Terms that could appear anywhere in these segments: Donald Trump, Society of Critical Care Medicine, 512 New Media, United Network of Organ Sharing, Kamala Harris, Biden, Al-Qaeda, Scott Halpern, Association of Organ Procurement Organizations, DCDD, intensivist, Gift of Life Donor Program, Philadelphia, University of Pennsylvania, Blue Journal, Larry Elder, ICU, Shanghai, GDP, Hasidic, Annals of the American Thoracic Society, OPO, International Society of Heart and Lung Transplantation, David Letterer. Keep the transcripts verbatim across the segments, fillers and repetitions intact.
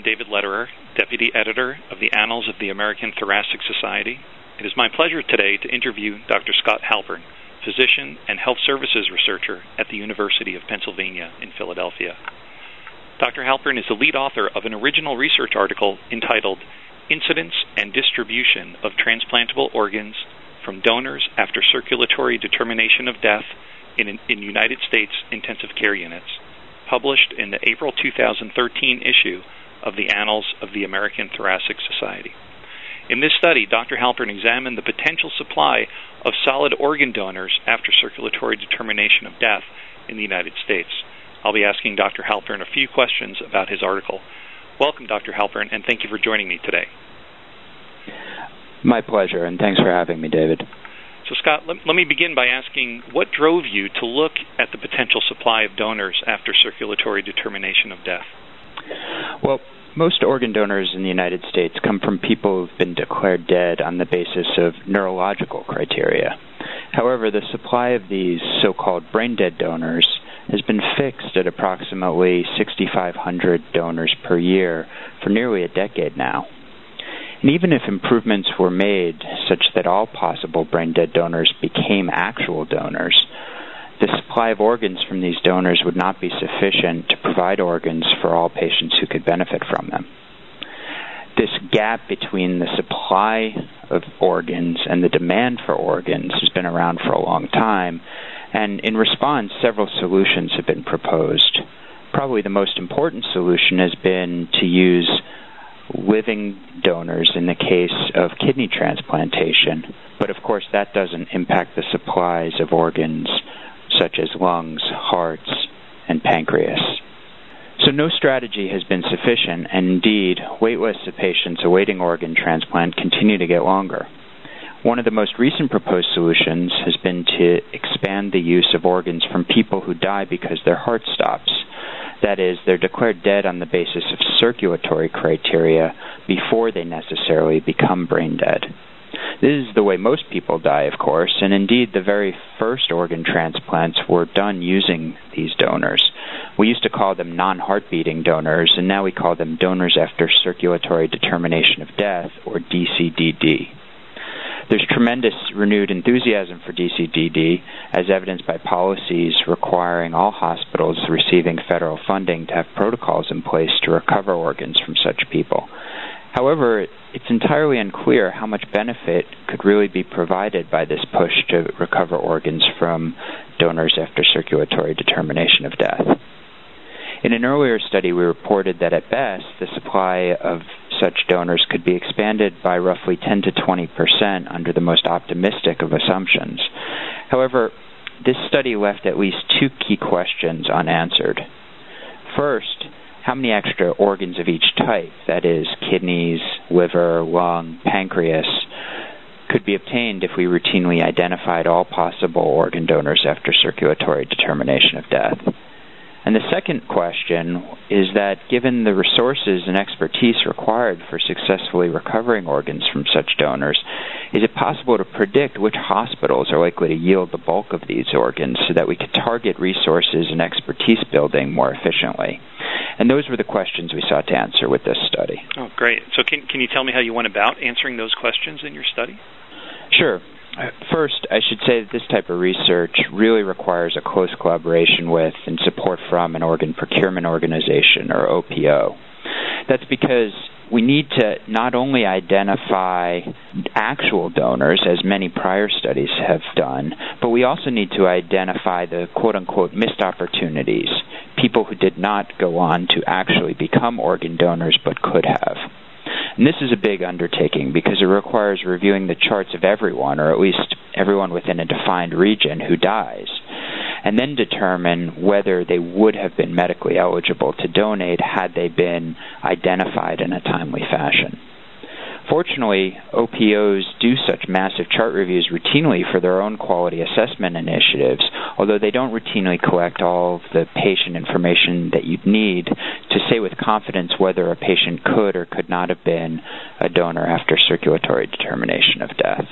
I'm David Letterer, Deputy Editor of the Annals of the American Thoracic Society. It is my pleasure today to interview Doctor Scott Halpern, physician and health services researcher at the University of Pennsylvania in Philadelphia. Doctor Halpern is the lead author of an original research article entitled Incidence and Distribution of Transplantable Organs from Donors After Circulatory Determination of Death in, in United States Intensive Care Units, published in the April two thousand thirteen issue of the Annals of the American Thoracic Society. In this study, Doctor Halpern examined the potential supply of solid organ donors after circulatory determination of death in the United States. I'll be asking Doctor Halpern a few questions about his article. Welcome, Doctor Halpern, and thank you for joining me today. My pleasure, and thanks for having me, David. So, Scott, let, let me begin by asking, what drove you to look at the potential supply of donors after circulatory determination of death? Well, most organ donors in the United States come from people who've been declared dead on the basis of neurological criteria. However, the supply of these so-called brain-dead donors has been fixed at approximately six thousand five hundred donors per year for nearly a decade now. And even if improvements were made such that all possible brain-dead donors became actual donors, the supply of organs from these donors would not be sufficient to provide organs for all patients who could benefit from them. This gap between the supply of organs and the demand for organs has been around for a long time, and in response, several solutions have been proposed. Probably the most important solution has been to use living donors in the case of kidney transplantation, but of course that doesn't impact the supplies of organs such as lungs, hearts, and pancreas. So no strategy has been sufficient, and indeed, wait lists of patients awaiting organ transplant continue to get longer. One of the most recent proposed solutions has been to expand the use of organs from people who die because their heart stops. That is, they're declared dead on the basis of circulatory criteria before they necessarily become brain dead. This is the way most people die, of course, and indeed the very first organ transplants were done using these donors. We used to call them non-heartbeating donors, and now we call them donors after circulatory determination of death, or D C D D. There's tremendous renewed enthusiasm for D C D D, as evidenced by policies requiring all hospitals receiving federal funding to have protocols in place to recover organs from such people. However, it's entirely unclear how much benefit could really be provided by this push to recover organs from donors after circulatory determination of death. In an earlier study, we reported that at best, the supply of such donors could be expanded by roughly ten to twenty percent under the most optimistic of assumptions. However, this study left at least two key questions unanswered. First, how many extra organs of each type, that is, kidneys, liver, lung, pancreas, could be obtained if we routinely identified all possible organ donors after circulatory determination of death? And the second question is that given the resources and expertise required for successfully recovering organs from such donors, is it possible to predict which hospitals are likely to yield the bulk of these organs so that we could target resources and expertise building more efficiently? And those were the questions we sought to answer with this study. Oh, great. So can, can you tell me how you went about answering those questions in your study? Sure. First, I should say that this type of research really requires a close collaboration with and support from an organ procurement organization, or O P O. That's because we need to not only identify actual donors, as many prior studies have done, but we also need to identify the quote-unquote missed opportunities, people who did not go on to actually become organ donors but could have. And this is a big undertaking because it requires reviewing the charts of everyone, or at least everyone within a defined region who dies, and then determine whether they would have been medically eligible to donate had they been identified in a timely fashion. Fortunately, O P Os do such massive chart reviews routinely for their own quality assessment initiatives, although they don't routinely collect all of the patient information that you'd need to say with confidence whether a patient could or could not have been a donor after circulatory determination of death.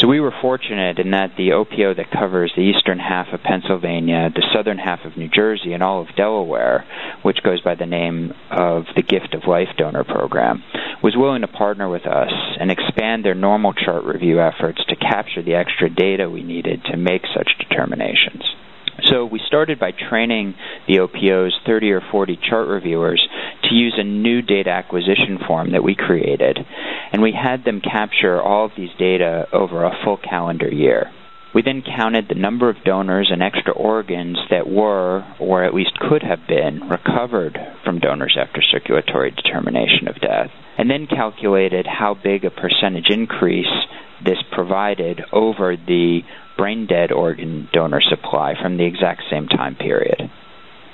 So we were fortunate in that the O P O that covers the eastern half of Pennsylvania, the southern half of New Jersey, and all of Delaware, which goes by the name of the Gift of Life Donor Program, was willing to partner with us and expand their normal chart review efforts to capture the extra data we needed to make such determinations. So we started by training the O P O's thirty or forty chart reviewers to use a new data acquisition form that we created, and we had them capture all of these data over a full calendar year. We then counted the number of donors and extra organs that were, or at least could have been, recovered from donors after circulatory determination of death, and then calculated how big a percentage increase this provided over the brain-dead organ donor supply from the exact same time period.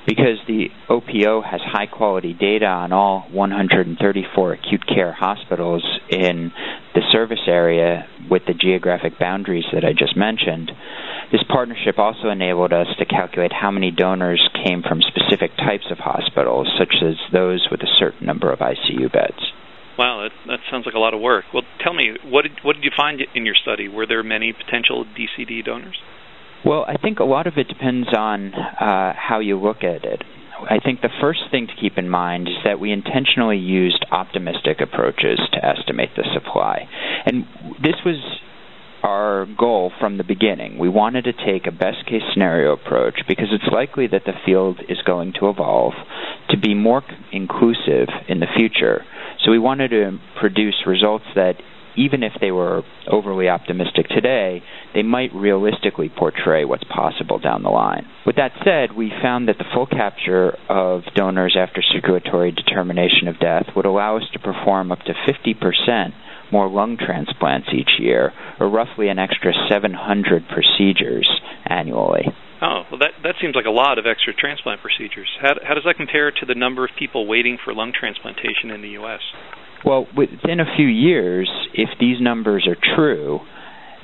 Because the O P O has high-quality data on all one hundred thirty-four acute care hospitals in the service area with the geographic boundaries that I just mentioned, this partnership also enabled us to calculate how many donors came from specific types of hospitals, such as those with a certain number of I C U beds. Wow, that, that sounds like a lot of work. Well, tell me, what did, what did you find in your study? Were there many potential D C D donors? Well, I think a lot of it depends on uh, how you look at it. I think the first thing to keep in mind is that we intentionally used optimistic approaches to estimate the supply. And this was our goal from the beginning. We wanted to take a best-case scenario approach because it's likely that the field is going to evolve to be more inclusive in the future. So we wanted to produce results that, even if they were overly optimistic today, they might realistically portray what's possible down the line. With that said, we found that the full capture of donors after circulatory determination of death would allow us to perform up to fifty percent more lung transplants each year, or roughly an extra seven hundred procedures annually. Oh, well, that, that seems like a lot of extra transplant procedures. How, how does that compare to the number of people waiting for lung transplantation in the U S? Well, within a few years, if these numbers are true,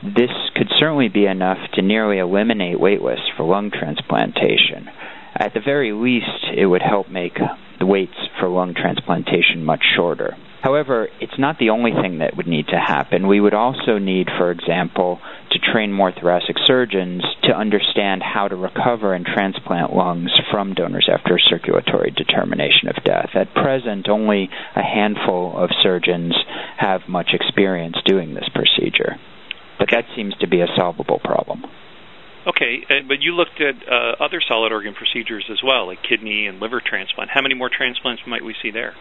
this could certainly be enough to nearly eliminate wait lists for lung transplantation. At the very least, it would help make the waits for lung transplantation much shorter. However, it's not the only thing that would need to happen. We would also need, for example, to train more thoracic surgeons to understand how to recover and transplant lungs from donors after circulatory determination of death. At present, only a handful of surgeons have much experience doing this procedure. But that seems to be a solvable problem. Okay, but you looked at uh, other solid organ procedures as well, like kidney and liver transplant. How many more transplants might we see there?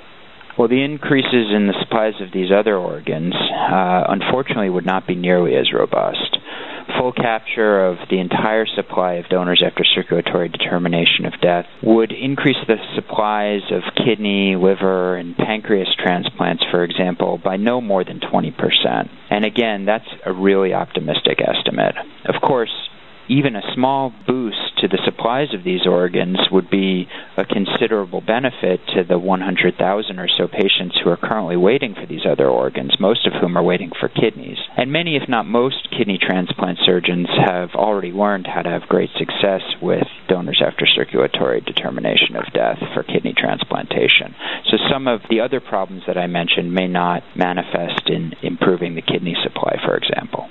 Well, the increases in the supplies of these other organs, uh, unfortunately, would not be nearly as robust. Full capture of the entire supply of donors after circulatory determination of death would increase the supplies of kidney, liver, and pancreas transplants, for example, by no more than twenty percent. And again, that's a really optimistic estimate. Of course, even a small boost to the supplies of these organs would be a considerable benefit to the one hundred thousand or so patients who are currently waiting for these other organs, most of whom are waiting for kidneys. And many, if not most, kidney transplant surgeons have already learned how to have great success with donors after circulatory determination of death for kidney transplantation. So some of the other problems that I mentioned may not manifest in improving the kidney supply, for example.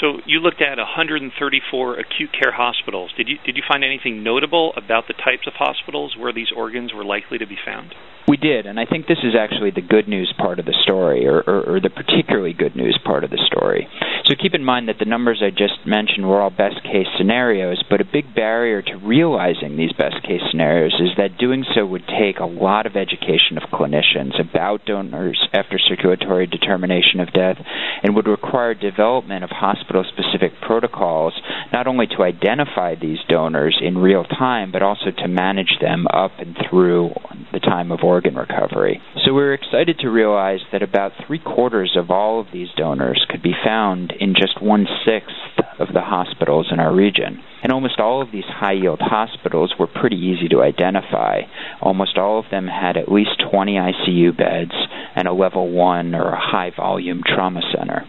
So you looked at one hundred thirty-four acute care hospitals. Did you did you find anything notable about the types of hospitals where these organs were likely to be found? We did, and I think this is actually the good news part of the story, or, or, or the particularly good news part of the story. So keep in mind that the numbers I just mentioned were all best-case scenarios, but a big barrier to realizing these best-case scenarios is that doing so would take a lot of education of clinicians about donors after circulatory determination of death and would require development of hospital-specific protocols, not only to identify these donors in real time, but also to manage them up and through the time of organ organ recovery. So we were excited to realize that about three-quarters of all of these donors could be found in just one-sixth of the hospitals in our region. And almost all of these high-yield hospitals were pretty easy to identify. Almost all of them had at least twenty I C U beds and a level one or a high-volume trauma center.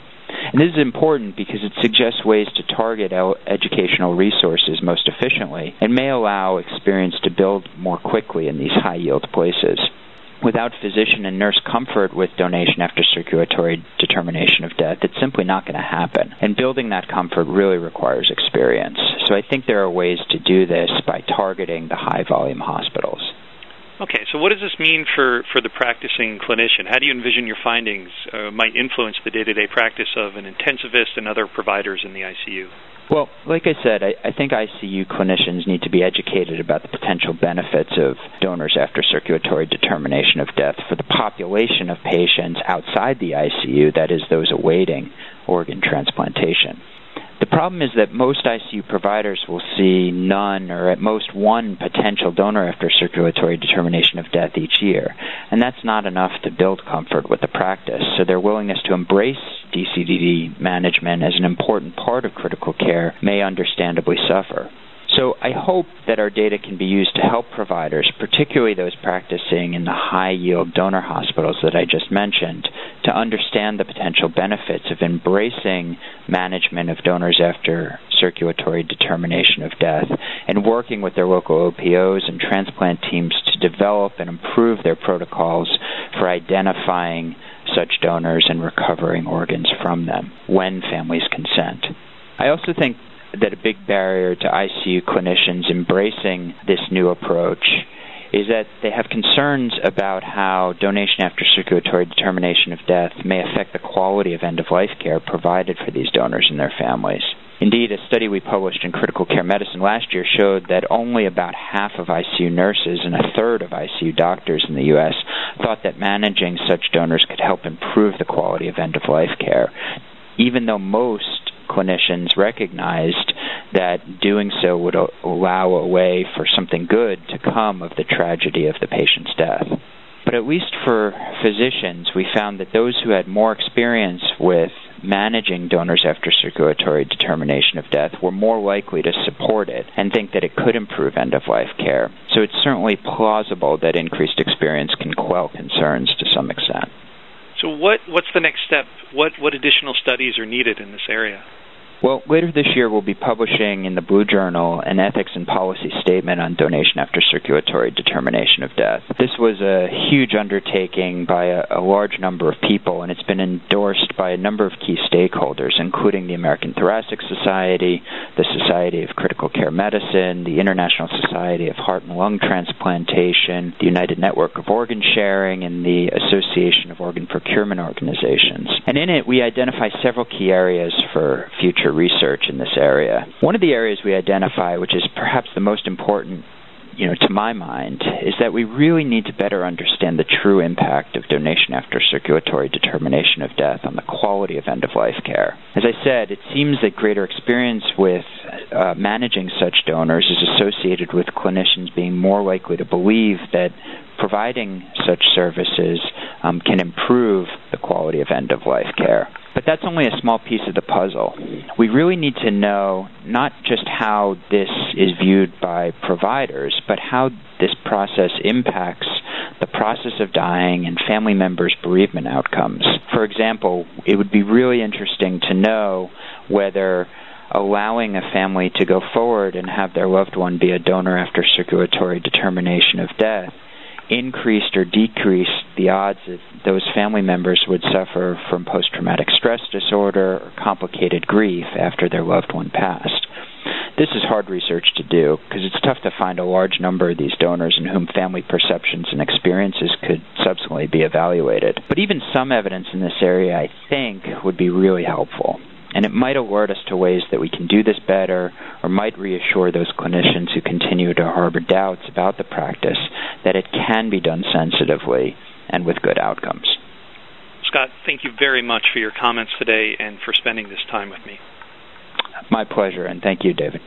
And this is important because it suggests ways to target educational resources most efficiently and may allow experience to build more quickly in these high-yield places. without physician and nurse comfort with donation after circulatory determination of death, it's simply not going to happen. And building that comfort really requires experience. So I think there are ways to do this by targeting the high-volume hospitals. Okay, so what does this mean for, for the practicing clinician? How do you envision your findings uh, might influence the day-to-day practice of an intensivist and other providers in the I C U? Well, like I said, I, I think I C U clinicians need to be educated about the potential benefits of donors after circulatory determination of death for the population of patients outside the I C U, that is, those awaiting organ transplantation. The problem is that most I C U providers will see none or at most one potential donor after circulatory determination of death each year, and that's not enough to build comfort with the practice. So their willingness to embrace D C D D management as an important part of critical care may understandably suffer. So I hope that our data can be used to help providers, particularly those practicing in the high-yield donor hospitals that I just mentioned, to understand the potential benefits of embracing management of donors after circulatory determination of death and working with their local O P Os and transplant teams to develop and improve their protocols for identifying such donors and recovering organs from them when families consent. I also think that a big barrier to I C U clinicians embracing this new approach is that they have concerns about how donation after circulatory determination of death may affect the quality of end-of-life care provided for these donors and their families. Indeed, a study we published in Critical Care Medicine last year showed that only about half of I C U nurses and a third of I C U doctors in the U S thought that managing such donors could help improve the quality of end-of-life care, even though most clinicians recognized that doing so would allow a way for something good to come of the tragedy of the patient's death. But at least for physicians, we found that those who had more experience with managing donors after circulatory determination of death were more likely to support it and think that it could improve end-of-life care. So it's certainly plausible that increased experience can quell concerns to some extent. So what, what's the next step? What, what additional studies are needed in this area? Well, later this year we'll be publishing in the Blue Journal an ethics and policy statement on donation after circulatory determination of death. This was a huge undertaking by a, a large number of people, and it's been endorsed by a number of key stakeholders, including the American Thoracic Society, the Society of Critical Care Medicine, the International Society of Heart and Lung Transplantation, the United Network of Organ Sharing, and the Association of Organ Procurement Organizations. And in it, we identify several key areas for future research in this area. One of the areas we identify, which is perhaps the most important, you know, to my mind, is that we really need to better understand the true impact of donation after circulatory determination of death on the quality of end-of-life care. As I said, it seems that greater experience with uh, managing such donors is associated with clinicians being more likely to believe that providing such services um, can improve the quality of end-of-life care. But that's only a small piece of the puzzle. We really need to know not just how this is viewed by providers, but how this process impacts the process of dying and family members' bereavement outcomes. For example, it would be really interesting to know whether allowing a family to go forward and have their loved one be a donor after circulatory determination of death increased or decreased the odds that those family members would suffer from post-traumatic stress disorder or complicated grief after their loved one passed. This is hard research to do because it's tough to find a large number of these donors in whom family perceptions and experiences could subsequently be evaluated. But even some evidence in this area, I think, would be really helpful. And it might alert us to ways that we can do this better or might reassure those clinicians who continue to harbor doubts about the practice that it can be done sensitively and with good outcomes. Scott, thank you very much for your comments today and for spending this time with me. My pleasure, and thank you, David.